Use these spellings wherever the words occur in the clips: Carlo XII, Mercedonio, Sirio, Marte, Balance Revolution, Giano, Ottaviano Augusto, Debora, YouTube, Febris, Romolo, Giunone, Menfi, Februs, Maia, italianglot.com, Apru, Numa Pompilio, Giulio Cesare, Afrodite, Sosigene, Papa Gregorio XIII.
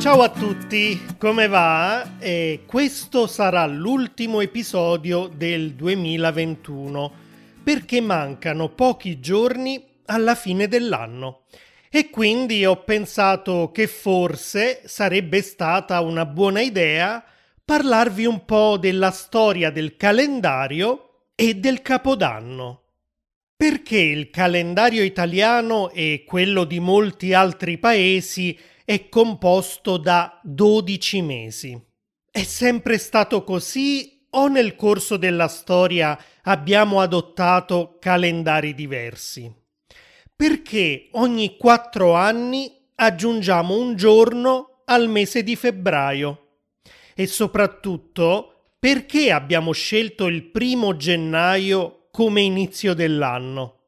Ciao a tutti, come va? Questo sarà l'ultimo episodio del 2021 perché mancano pochi giorni alla fine dell'anno e quindi ho pensato che forse sarebbe stata una buona idea parlarvi un po' della storia del calendario e del Capodanno. Perché il calendario italiano e quello di molti altri paesi è composto da 12 mesi. È sempre stato così o nel corso della storia abbiamo adottato calendari diversi? Perché ogni 4 anni aggiungiamo un giorno al mese di febbraio? E soprattutto, perché abbiamo scelto il 1° gennaio come inizio dell'anno?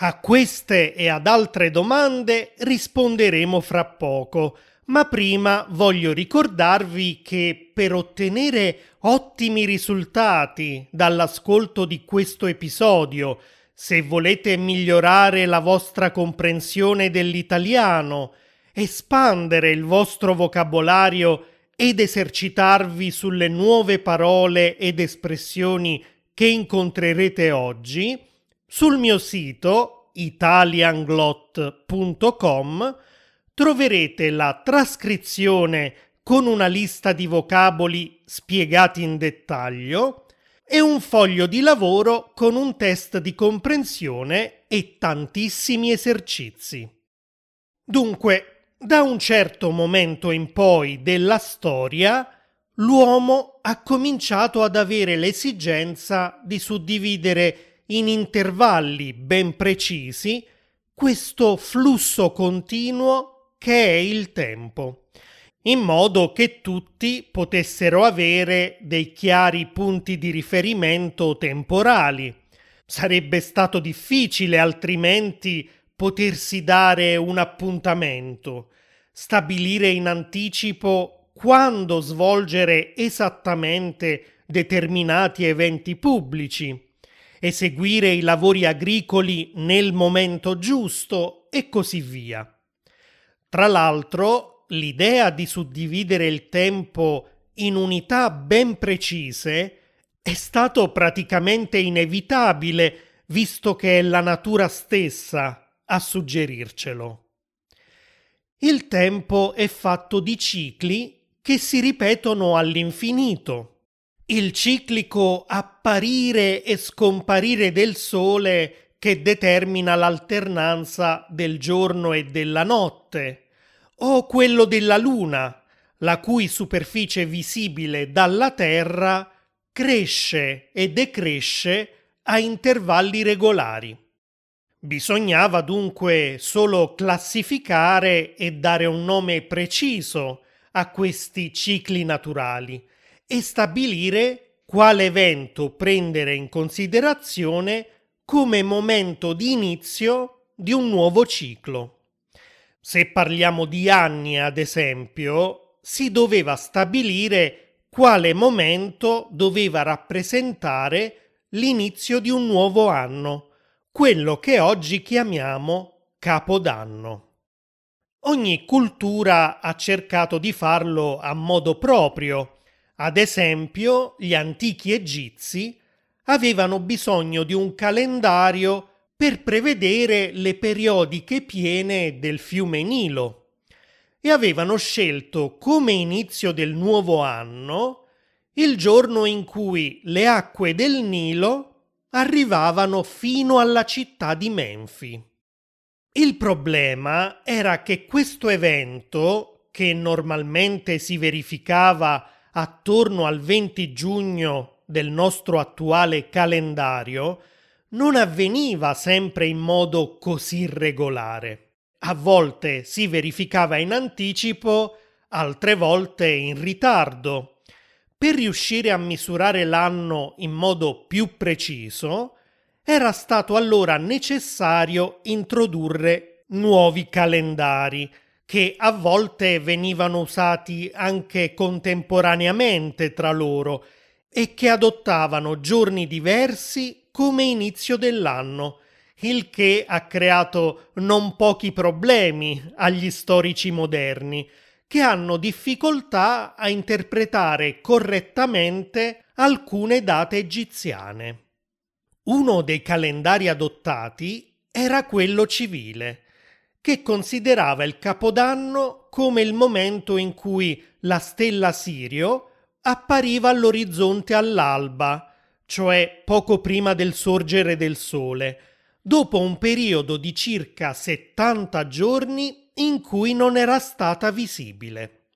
A queste e ad altre domande risponderemo fra poco, ma prima voglio ricordarvi che per ottenere ottimi risultati dall'ascolto di questo episodio, se volete migliorare la vostra comprensione dell'italiano, espandere il vostro vocabolario ed esercitarvi sulle nuove parole ed espressioni che incontrerete oggi, sul mio sito italianglot.com troverete la trascrizione con una lista di vocaboli spiegati in dettaglio e un foglio di lavoro con un test di comprensione e tantissimi esercizi. Dunque, da un certo momento in poi della storia, l'uomo ha cominciato ad avere l'esigenza di suddividere in intervalli ben precisi questo flusso continuo che è il tempo, in modo che tutti potessero avere dei chiari punti di riferimento temporali. Sarebbe stato difficile altrimenti potersi dare un appuntamento, stabilire in anticipo quando svolgere esattamente determinati eventi pubblici, eseguire i lavori agricoli nel momento giusto e così via. Tra l'altro, l'idea di suddividere il tempo in unità ben precise è stato praticamente inevitabile, visto che è la natura stessa a suggerircelo. Il tempo è fatto di cicli che si ripetono all'infinito. Il ciclico apparire e scomparire del sole che determina l'alternanza del giorno e della notte, o quello della luna, la cui superficie visibile dalla Terra cresce e decresce a intervalli regolari. Bisognava dunque solo classificare e dare un nome preciso a questi cicli naturali e stabilire quale evento prendere in considerazione come momento di inizio di un nuovo ciclo. Se parliamo di anni, ad esempio, si doveva stabilire quale momento doveva rappresentare l'inizio di un nuovo anno, quello che oggi chiamiamo Capodanno. Ogni cultura ha cercato di farlo a modo proprio. Ad esempio, gli antichi egizi avevano bisogno di un calendario per prevedere le periodiche piene del fiume Nilo e avevano scelto come inizio del nuovo anno il giorno in cui le acque del Nilo arrivavano fino alla città di Menfi. Il problema era che questo evento, che normalmente si verificava attorno al 20 giugno del nostro attuale calendario, non avveniva sempre in modo così regolare. A volte si verificava in anticipo, altre volte in ritardo. Per riuscire a misurare l'anno in modo più preciso, era stato allora necessario introdurre nuovi calendari, che a volte venivano usati anche contemporaneamente tra loro e che adottavano giorni diversi come inizio dell'anno, il che ha creato non pochi problemi agli storici moderni, che hanno difficoltà a interpretare correttamente alcune date egiziane. Uno dei calendari adottati era quello civile, che considerava il Capodanno come il momento in cui la stella Sirio appariva all'orizzonte all'alba, cioè poco prima del sorgere del sole, dopo un periodo di circa 70 giorni in cui non era stata visibile.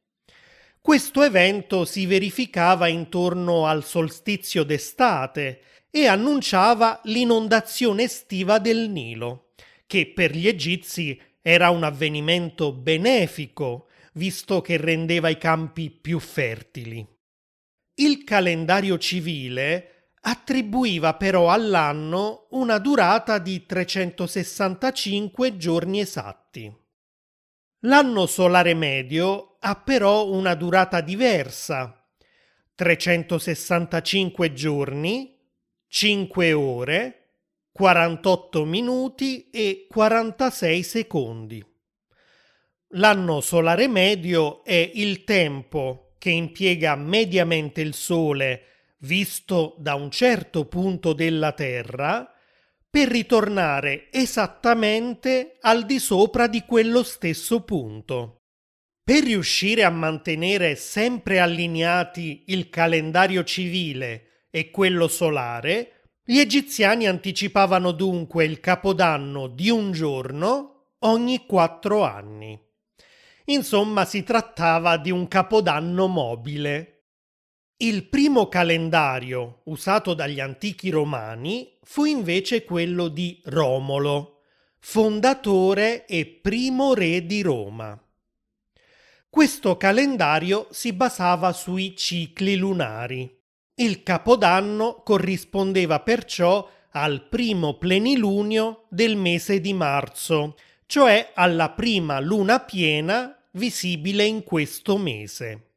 Questo evento si verificava intorno al solstizio d'estate e annunciava l'inondazione estiva del Nilo, che per gli egizi era un avvenimento benefico, visto che rendeva i campi più fertili. Il calendario civile attribuiva però all'anno una durata di 365 giorni esatti. L'anno solare medio ha però una durata diversa: 365 giorni, 5 ore, 48 minuti e 46 secondi. L'anno solare medio è il tempo che impiega mediamente il Sole, visto da un certo punto della Terra, per ritornare esattamente al di sopra di quello stesso punto. Per riuscire a mantenere sempre allineati il calendario civile e quello solare, gli egiziani anticipavano dunque il Capodanno di un giorno ogni 4 anni. Insomma, si trattava di un Capodanno mobile. Il primo calendario usato dagli antichi romani fu invece quello di Romolo, fondatore e primo re di Roma. Questo calendario si basava sui cicli lunari. Il Capodanno corrispondeva perciò al primo plenilunio del mese di marzo, cioè alla prima luna piena visibile in questo mese.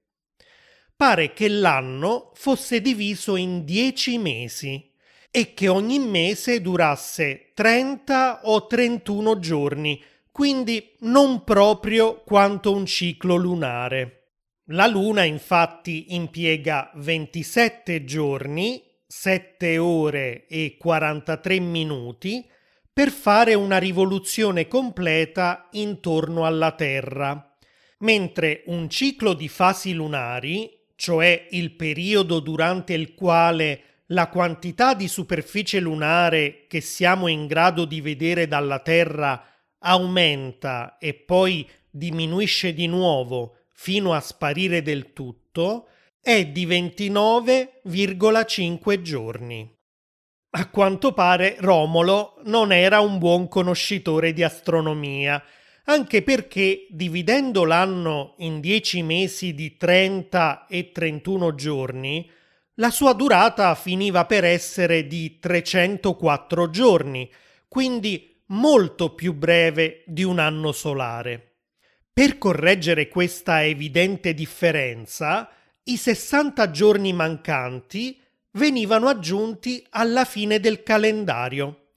Pare che l'anno fosse diviso in 10 mesi e che ogni mese durasse 30 o 31 giorni, quindi non proprio quanto un ciclo lunare. La luna infatti impiega 27 giorni, 7 ore e 43 minuti per fare una rivoluzione completa intorno alla Terra, mentre un ciclo di fasi lunari, cioè il periodo durante il quale la quantità di superficie lunare che siamo in grado di vedere dalla Terra aumenta e poi diminuisce di nuovo fino a sparire del tutto, è di 29,5 giorni. A quanto pare Romolo non era un buon conoscitore di astronomia, anche perché dividendo l'anno in 10 mesi di 30 e 31 giorni, la sua durata finiva per essere di 304 giorni, quindi molto più breve di un anno solare. Per correggere questa evidente differenza, i 60 giorni mancanti venivano aggiunti alla fine del calendario,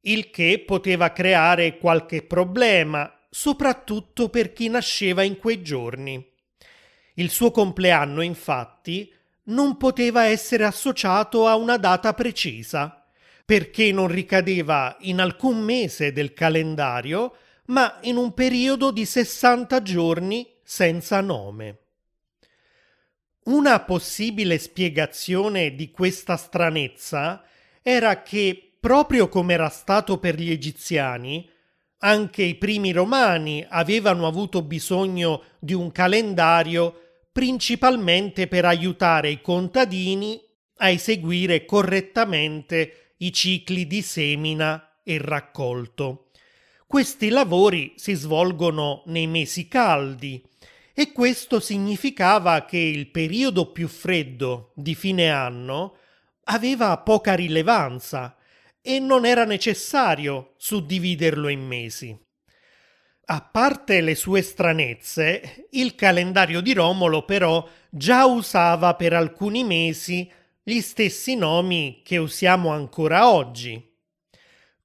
il che poteva creare qualche problema, soprattutto per chi nasceva in quei giorni. Il suo compleanno, infatti, non poteva essere associato a una data precisa, perché non ricadeva in alcun mese del calendario, ma in un periodo di 60 giorni senza nome. Una possibile spiegazione di questa stranezza era che, proprio come era stato per gli egiziani, anche i primi romani avevano avuto bisogno di un calendario principalmente per aiutare i contadini a eseguire correttamente i cicli di semina e raccolto. Questi lavori si svolgono nei mesi caldi e questo significava che il periodo più freddo di fine anno aveva poca rilevanza e non era necessario suddividerlo in mesi. A parte le sue stranezze, il calendario di Romolo però già usava per alcuni mesi gli stessi nomi che usiamo ancora oggi.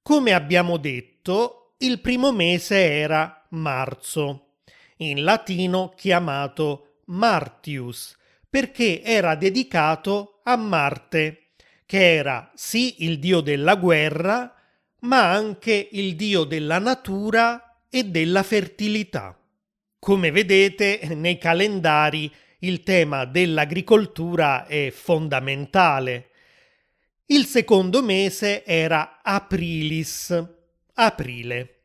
Come abbiamo detto, il primo mese era marzo, in latino chiamato Martius, perché era dedicato a Marte, che era sì il dio della guerra, ma anche il dio della natura e della fertilità. Come vedete, nei calendari il tema dell'agricoltura è fondamentale. Il secondo mese era Aprilis, aprile,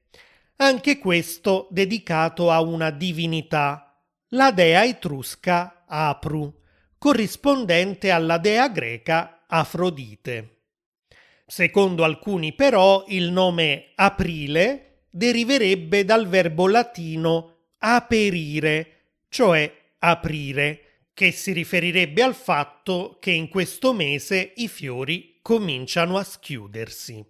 anche questo dedicato a una divinità, la dea etrusca Apru, corrispondente alla dea greca Afrodite. Secondo alcuni però il nome aprile deriverebbe dal verbo latino aperire, cioè aprire, che si riferirebbe al fatto che in questo mese i fiori cominciano a schiudersi.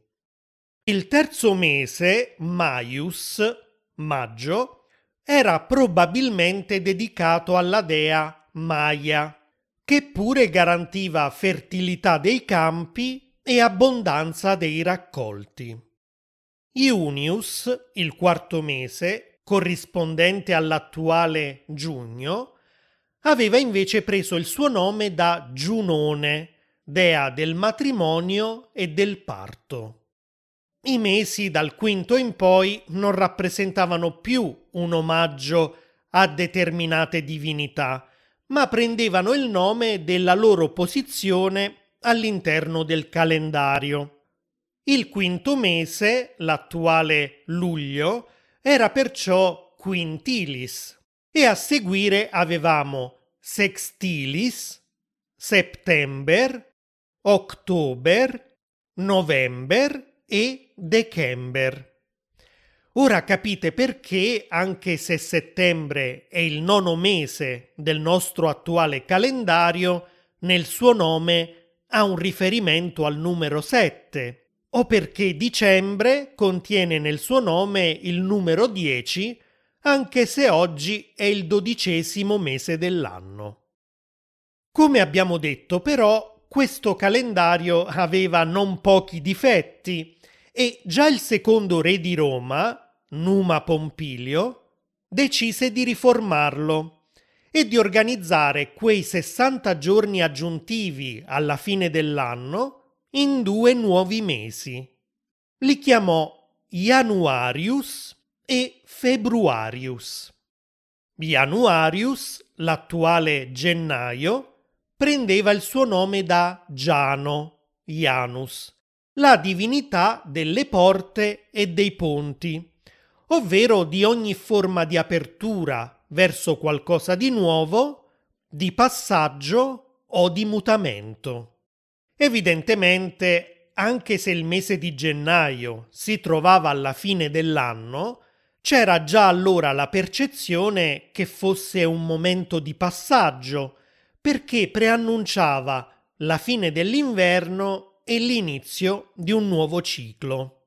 Il terzo mese, Maius, maggio, era probabilmente dedicato alla dea Maia, che pure garantiva fertilità dei campi e abbondanza dei raccolti. Iunius, il quarto mese, corrispondente all'attuale giugno, aveva invece preso il suo nome da Giunone, dea del matrimonio e del parto. I mesi dal quinto in poi non rappresentavano più un omaggio a determinate divinità, ma prendevano il nome della loro posizione all'interno del calendario. Il quinto mese, l'attuale luglio, era perciò Quintilis, e a seguire avevamo Sextilis, September, October, November e December. Ora capite perché, anche se settembre è il nono mese del nostro attuale calendario, nel suo nome ha un riferimento al numero 7, o perché dicembre contiene nel suo nome il numero 10, anche se oggi è il 12° mese dell'anno. Come abbiamo detto però, questo calendario aveva non pochi difetti e già il secondo re di Roma, Numa Pompilio, decise di riformarlo e di organizzare quei 60 giorni aggiuntivi alla fine dell'anno in 2 nuovi mesi. Li chiamò Januarius e Februarius. Januarius, l'attuale gennaio, prendeva il suo nome da Giano, Janus, la divinità delle porte e dei ponti, ovvero di ogni forma di apertura verso qualcosa di nuovo, di passaggio o di mutamento. Evidentemente, anche se il mese di gennaio si trovava alla fine dell'anno, c'era già allora la percezione che fosse un momento di passaggio, perché preannunciava la fine dell'inverno e l'inizio di un nuovo ciclo.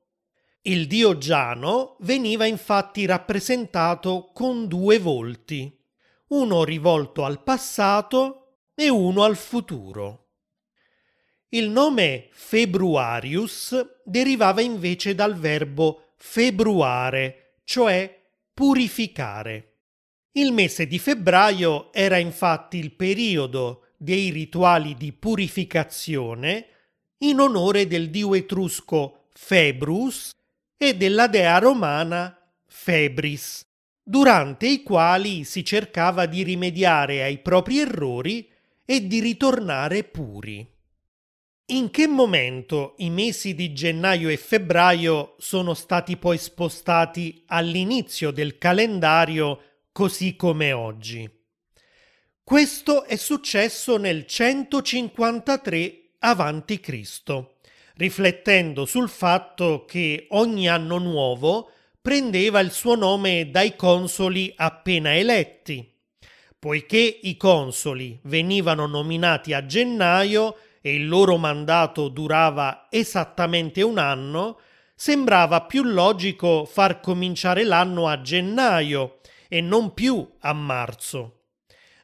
Il dio Giano veniva infatti rappresentato con 2 volti, uno rivolto al passato e uno al futuro. Il nome Februarius derivava invece dal verbo februare, cioè purificare. Il mese di febbraio era infatti il periodo dei rituali di purificazione in onore del dio etrusco Februs e della dea romana Febris, durante i quali si cercava di rimediare ai propri errori e di ritornare puri. In che momento i mesi di gennaio e febbraio sono stati poi spostati all'inizio del calendario, così come oggi? Questo è successo nel 153 a.C., riflettendo sul fatto che ogni anno nuovo prendeva il suo nome dai consoli appena eletti, poiché i consoli venivano nominati a gennaio e il loro mandato durava esattamente un anno, sembrava più logico far cominciare l'anno a gennaio e non più a marzo.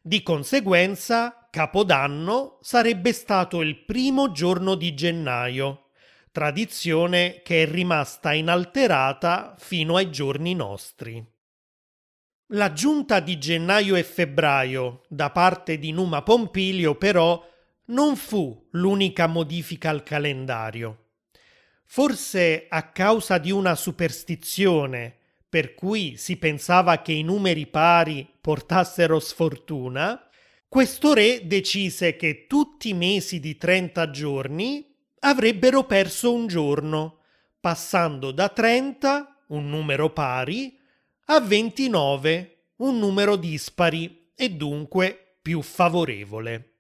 Di conseguenza, Capodanno sarebbe stato il primo giorno di gennaio, tradizione che è rimasta inalterata fino ai giorni nostri. La giunta di gennaio e febbraio da parte di Numa Pompilio però non fu l'unica modifica al calendario. Forse a causa di una superstizione per cui si pensava che i numeri pari portassero sfortuna, questo re decise che tutti i mesi di 30 giorni avrebbero perso un giorno, passando da 30, un numero pari, a 29, un numero dispari e dunque più favorevole.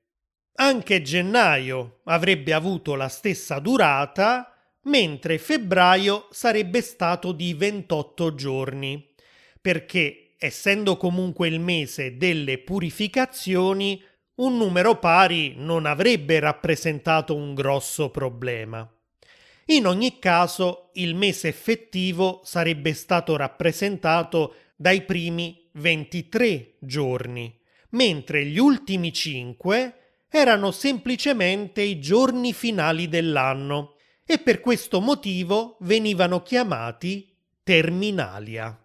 Anche gennaio avrebbe avuto la stessa durata, mentre febbraio sarebbe stato di 28 giorni, perché, essendo comunque il mese delle purificazioni, un numero pari non avrebbe rappresentato un grosso problema. In ogni caso, il mese effettivo sarebbe stato rappresentato dai primi 23 giorni, mentre gli ultimi 5 erano semplicemente i giorni finali dell'anno, e per questo motivo venivano chiamati terminalia.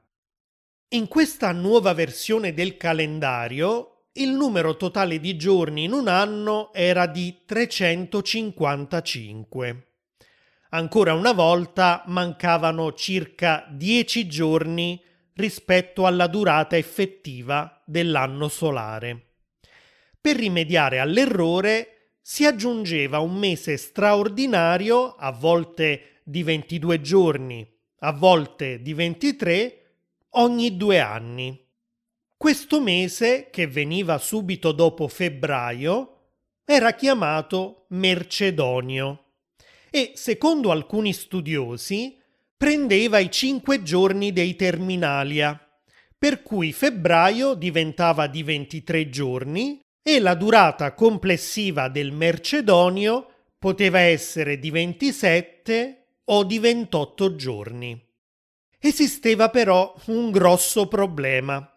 In questa nuova versione del calendario, il numero totale di giorni in un anno era di 355. Ancora una volta mancavano circa 10 giorni rispetto alla durata effettiva dell'anno solare. Per rimediare all'errore, si aggiungeva un mese straordinario, a volte di 22 giorni, a volte di 23, ogni 2 anni. Questo mese, che veniva subito dopo febbraio, era chiamato Mercedonio e, secondo alcuni studiosi, prendeva i 5 giorni dei terminalia, per cui febbraio diventava di 23 giorni, e la durata complessiva del Mercedonio poteva essere di 27 o di 28 giorni. Esisteva però un grosso problema.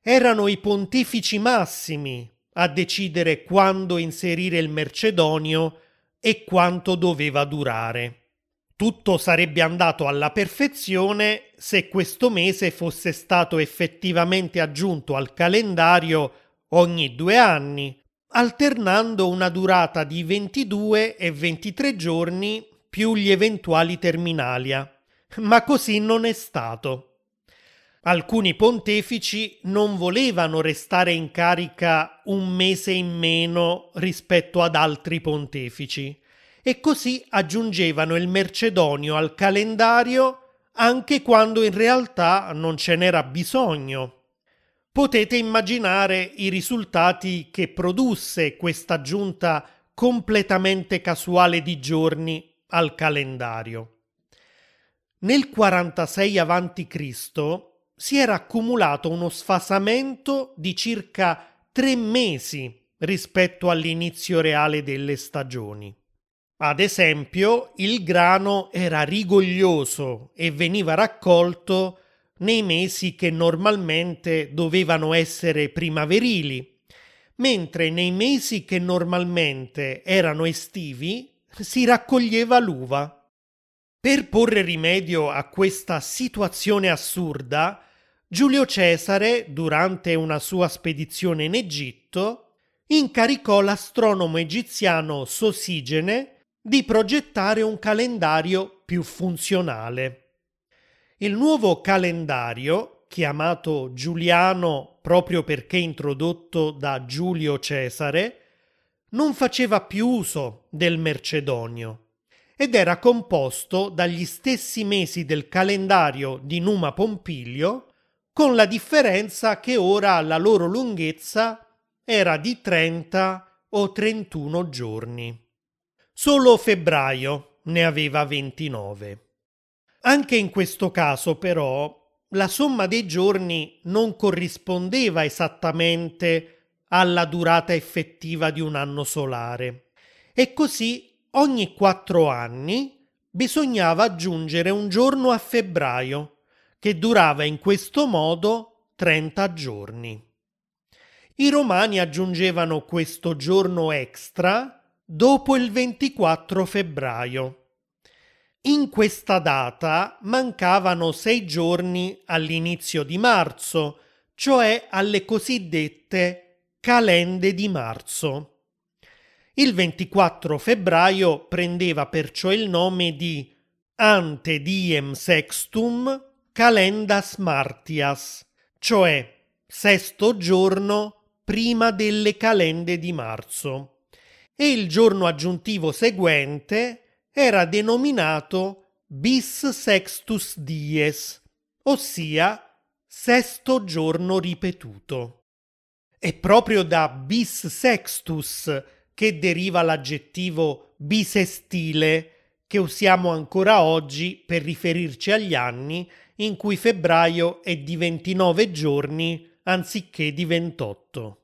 Erano i pontifici massimi a decidere quando inserire il Mercedonio e quanto doveva durare. Tutto sarebbe andato alla perfezione se questo mese fosse stato effettivamente aggiunto al calendario ogni 2 anni, alternando una durata di 22 e 23 giorni più gli eventuali terminalia, ma così non è stato. Alcuni pontefici non volevano restare in carica un mese in meno rispetto ad altri pontefici e così aggiungevano il Mercedonio al calendario anche quando in realtà non ce n'era bisogno. Potete immaginare i risultati che produsse questa aggiunta completamente casuale di giorni al calendario. Nel 46 a.C. si era accumulato uno sfasamento di circa 3 mesi rispetto all'inizio reale delle stagioni. Ad esempio, il grano era rigoglioso e veniva raccolto nei mesi che normalmente dovevano essere primaverili, mentre nei mesi che normalmente erano estivi si raccoglieva l'uva. Per porre rimedio a questa situazione assurda, Giulio Cesare, durante una sua spedizione in Egitto, incaricò l'astronomo egiziano Sosigene di progettare un calendario più funzionale. Il nuovo calendario, chiamato Giuliano proprio perché introdotto da Giulio Cesare, non faceva più uso del Mercedonio ed era composto dagli stessi mesi del calendario di Numa Pompilio, con la differenza che ora la loro lunghezza era di 30 o 31 giorni. Solo febbraio ne aveva 29. Anche in questo caso, però, la somma dei giorni non corrispondeva esattamente alla durata effettiva di un anno solare e così ogni 4 anni bisognava aggiungere un giorno a febbraio, che durava in questo modo 30 giorni. I romani aggiungevano questo giorno extra dopo il 24 febbraio. In questa data mancavano 6 giorni all'inizio di marzo cioè alle cosiddette calende di marzo. Il 24 febbraio prendeva perciò il nome di Ante diem sextum calendas martias, cioè sesto giorno prima delle calende di marzo, e il giorno aggiuntivo seguente era denominato bis sextus dies, ossia sesto giorno ripetuto. È proprio da bis sextus che deriva l'aggettivo bisestile, che usiamo ancora oggi per riferirci agli anni in cui febbraio è di 29 giorni anziché di 28.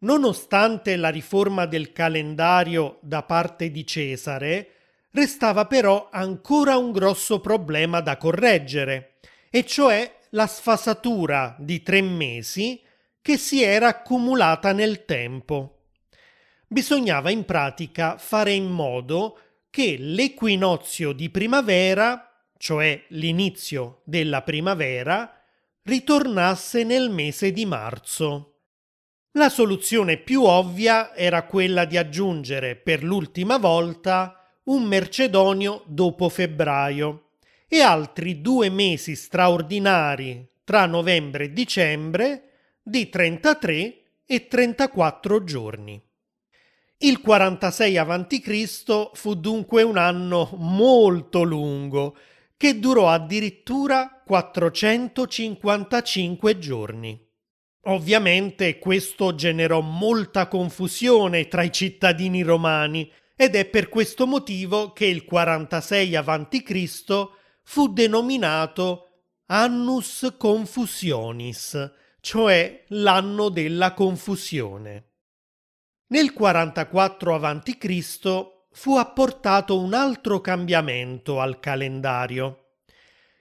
Nonostante la riforma del calendario da parte di Cesare, restava però ancora un grosso problema da correggere, e cioè la sfasatura di 3 mesi che si era accumulata nel tempo. Bisognava in pratica fare in modo che l'equinozio di primavera, cioè l'inizio della primavera, ritornasse nel mese di marzo. La soluzione più ovvia era quella di aggiungere per l'ultima volta un mercedonio dopo febbraio e altri 2 mesi straordinari tra novembre e dicembre di 33 e 34 giorni. Il 46 a.C. fu dunque un anno molto lungo, che durò addirittura 455 giorni. Ovviamente questo generò molta confusione tra i cittadini romani, ed è per questo motivo che il 46 a.C. fu denominato Annus Confusionis, cioè l'anno della confusione. Nel 44 a.C. fu apportato un altro cambiamento al calendario.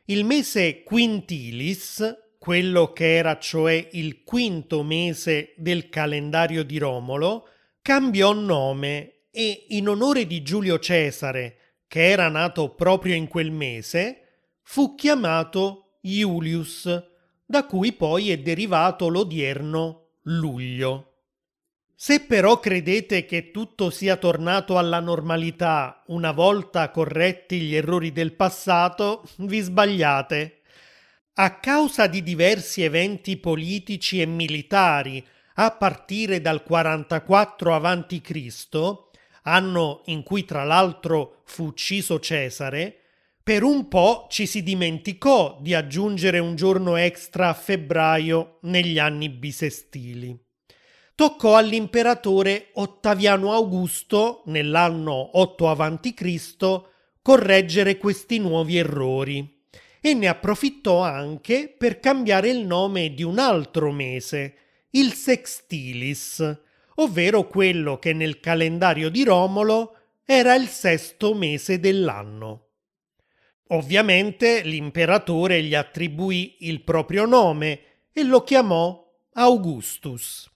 Il mese Quintilis, quello che era cioè il quinto mese del calendario di Romolo, cambiò nome e, in onore di Giulio Cesare, che era nato proprio in quel mese, fu chiamato Iulius, da cui poi è derivato l'odierno luglio. Se però credete che tutto sia tornato alla normalità una volta corretti gli errori del passato, vi sbagliate. A causa di diversi eventi politici e militari a partire dal 44 a.C., anno in cui tra l'altro fu ucciso Cesare, per un po' ci si dimenticò di aggiungere un giorno extra a febbraio negli anni bisestili. Toccò all'imperatore Ottaviano Augusto, nell'anno 8 a.C., correggere questi nuovi errori e ne approfittò anche per cambiare il nome di un altro mese, il Sextilis, ovvero quello che nel calendario di Romolo era il sesto mese dell'anno. Ovviamente l'imperatore gli attribuì il proprio nome e lo chiamò Augustus.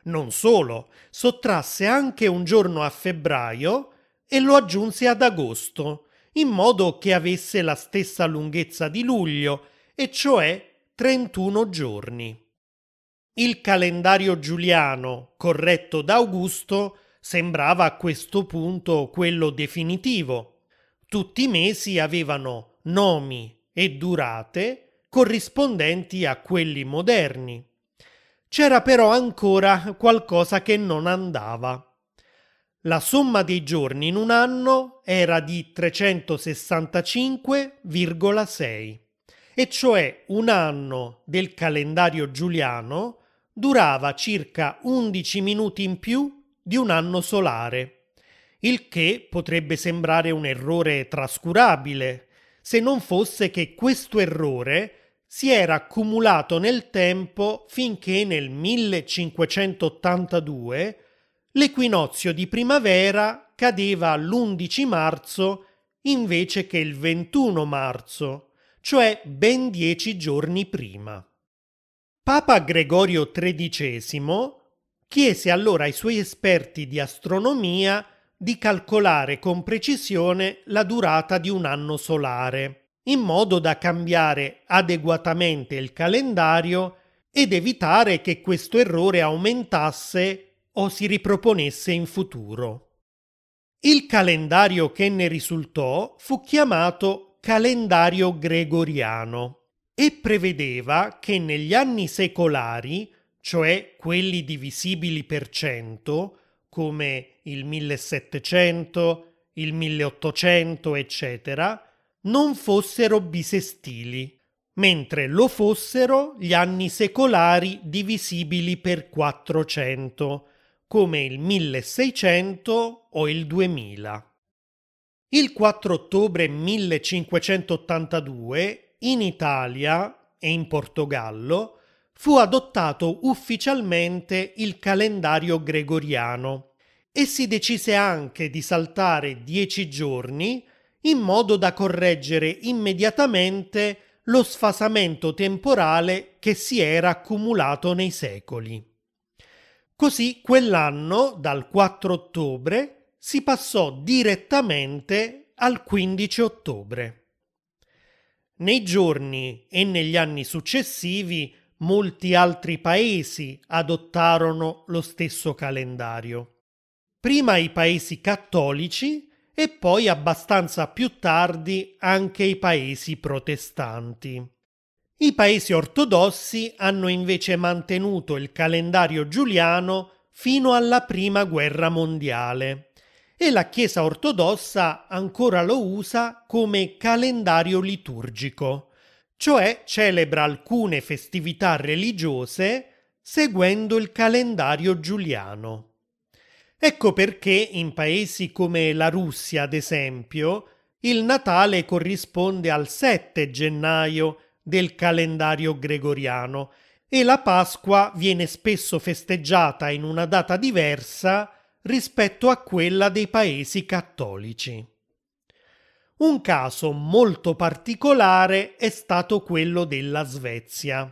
Non solo, sottrasse anche un giorno a febbraio e lo aggiunse ad agosto, in modo che avesse la stessa lunghezza di luglio, e cioè 31 giorni. Il calendario giuliano, corretto da Augusto, sembrava a questo punto quello definitivo. Tutti i mesi avevano nomi e durate corrispondenti a quelli moderni. C'era però ancora qualcosa che non andava. La somma dei giorni in un anno era di 365,6, e cioè un anno del calendario giuliano durava circa 11 minuti in più di un anno solare, il che potrebbe sembrare un errore trascurabile, se non fosse che questo errore si era accumulato nel tempo finché nel 1582 l'equinozio di primavera cadeva l'11 marzo invece che il 21 marzo, cioè ben 10 giorni prima. Papa Gregorio XIII chiese allora ai suoi esperti di astronomia di calcolare con precisione la durata di un anno solare, in modo da cambiare adeguatamente il calendario ed evitare che questo errore aumentasse o si riproponesse in futuro. Il calendario che ne risultò fu chiamato calendario gregoriano e prevedeva che negli anni secolari, cioè quelli divisibili per 100, come il 1700, il 1800, eccetera, non fossero bisestili, mentre lo fossero gli anni secolari divisibili per 400, come il 1600 o il 2000. Il 4 ottobre 1582 in Italia e in Portogallo fu adottato ufficialmente il calendario gregoriano e si decise anche di saltare 10 giorni in modo da correggere immediatamente lo sfasamento temporale che si era accumulato nei secoli. Così quell'anno, dal 4 ottobre, si passò direttamente al 15 ottobre. Nei giorni e negli anni successivi molti altri paesi adottarono lo stesso calendario. Prima i paesi cattolici e poi abbastanza più tardi anche i paesi protestanti. I paesi ortodossi hanno invece mantenuto il calendario giuliano fino alla Prima Guerra Mondiale e la Chiesa ortodossa ancora lo usa come calendario liturgico, cioè celebra alcune festività religiose seguendo il calendario giuliano. Ecco perché in paesi come la Russia, ad esempio, il Natale corrisponde al 7 gennaio del calendario gregoriano e la Pasqua viene spesso festeggiata in una data diversa rispetto a quella dei paesi cattolici. Un caso molto particolare è stato quello della Svezia.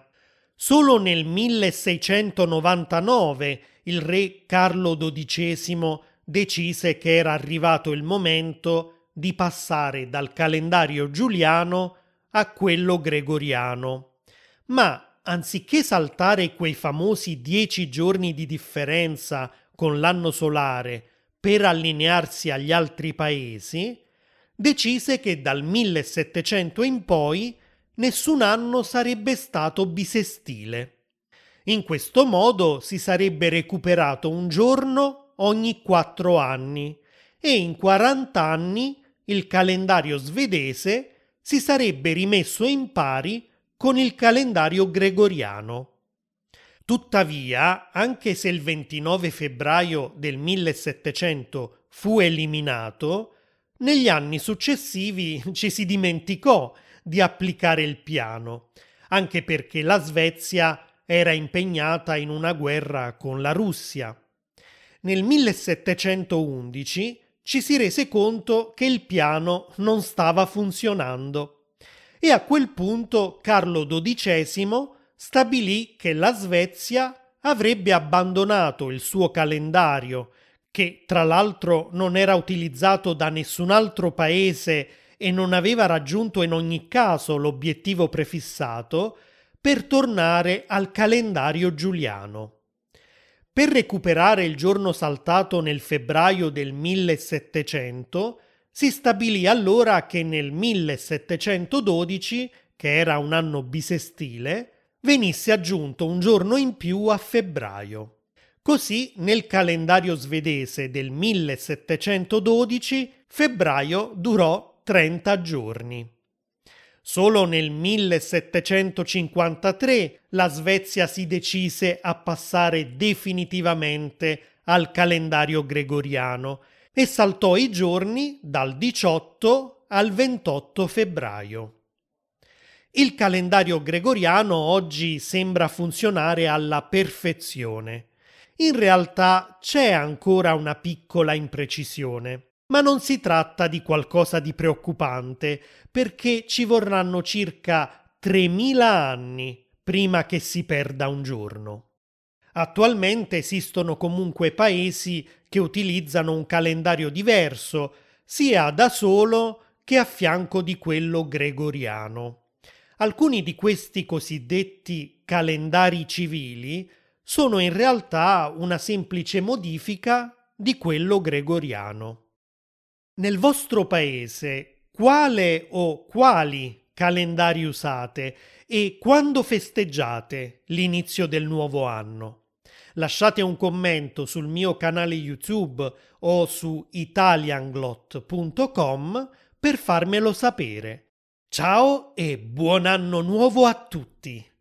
Solo nel 1699 il re Carlo XII decise che era arrivato il momento di passare dal calendario giuliano a quello gregoriano. Ma anziché saltare quei famosi 10 giorni di differenza con l'anno solare per allinearsi agli altri paesi, decise che dal 1700 in poi nessun anno sarebbe stato bisestile. In questo modo si sarebbe recuperato un giorno ogni 4 anni e in 40 anni il calendario svedese si sarebbe rimesso in pari con il calendario gregoriano. Tuttavia, anche se il 29 febbraio del 1700 fu eliminato, negli anni successivi ci si dimenticò di applicare il piano, anche perché la Svezia era impegnata in una guerra con la Russia. Nel 1711 ci si rese conto che il piano non stava funzionando e a quel punto Carlo XII stabilì che la Svezia avrebbe abbandonato il suo calendario, che tra l'altro non era utilizzato da nessun altro paese e non aveva raggiunto in ogni caso l'obiettivo prefissato, per tornare al calendario giuliano. Per recuperare il giorno saltato nel febbraio del 1700, si stabilì allora che nel 1712, che era un anno bisestile, venisse aggiunto un giorno in più a febbraio. Così nel calendario svedese del 1712 febbraio durò 30 giorni. Solo nel 1753 la Svezia si decise a passare definitivamente al calendario gregoriano e saltò i giorni dal 18 al 28 febbraio. Il calendario gregoriano oggi sembra funzionare alla perfezione. In realtà c'è ancora una piccola imprecisione. Ma non si tratta di qualcosa di preoccupante, perché ci vorranno circa 3.000 anni prima che si perda un giorno. Attualmente esistono comunque paesi che utilizzano un calendario diverso, sia da solo che a fianco di quello gregoriano. Alcuni di questi cosiddetti calendari civili sono in realtà una semplice modifica di quello gregoriano. Nel vostro paese quale o quali calendari usate e quando festeggiate l'inizio del nuovo anno? Lasciate un commento sul mio canale YouTube o su italianglot.com per farmelo sapere. Ciao e buon anno nuovo a tutti!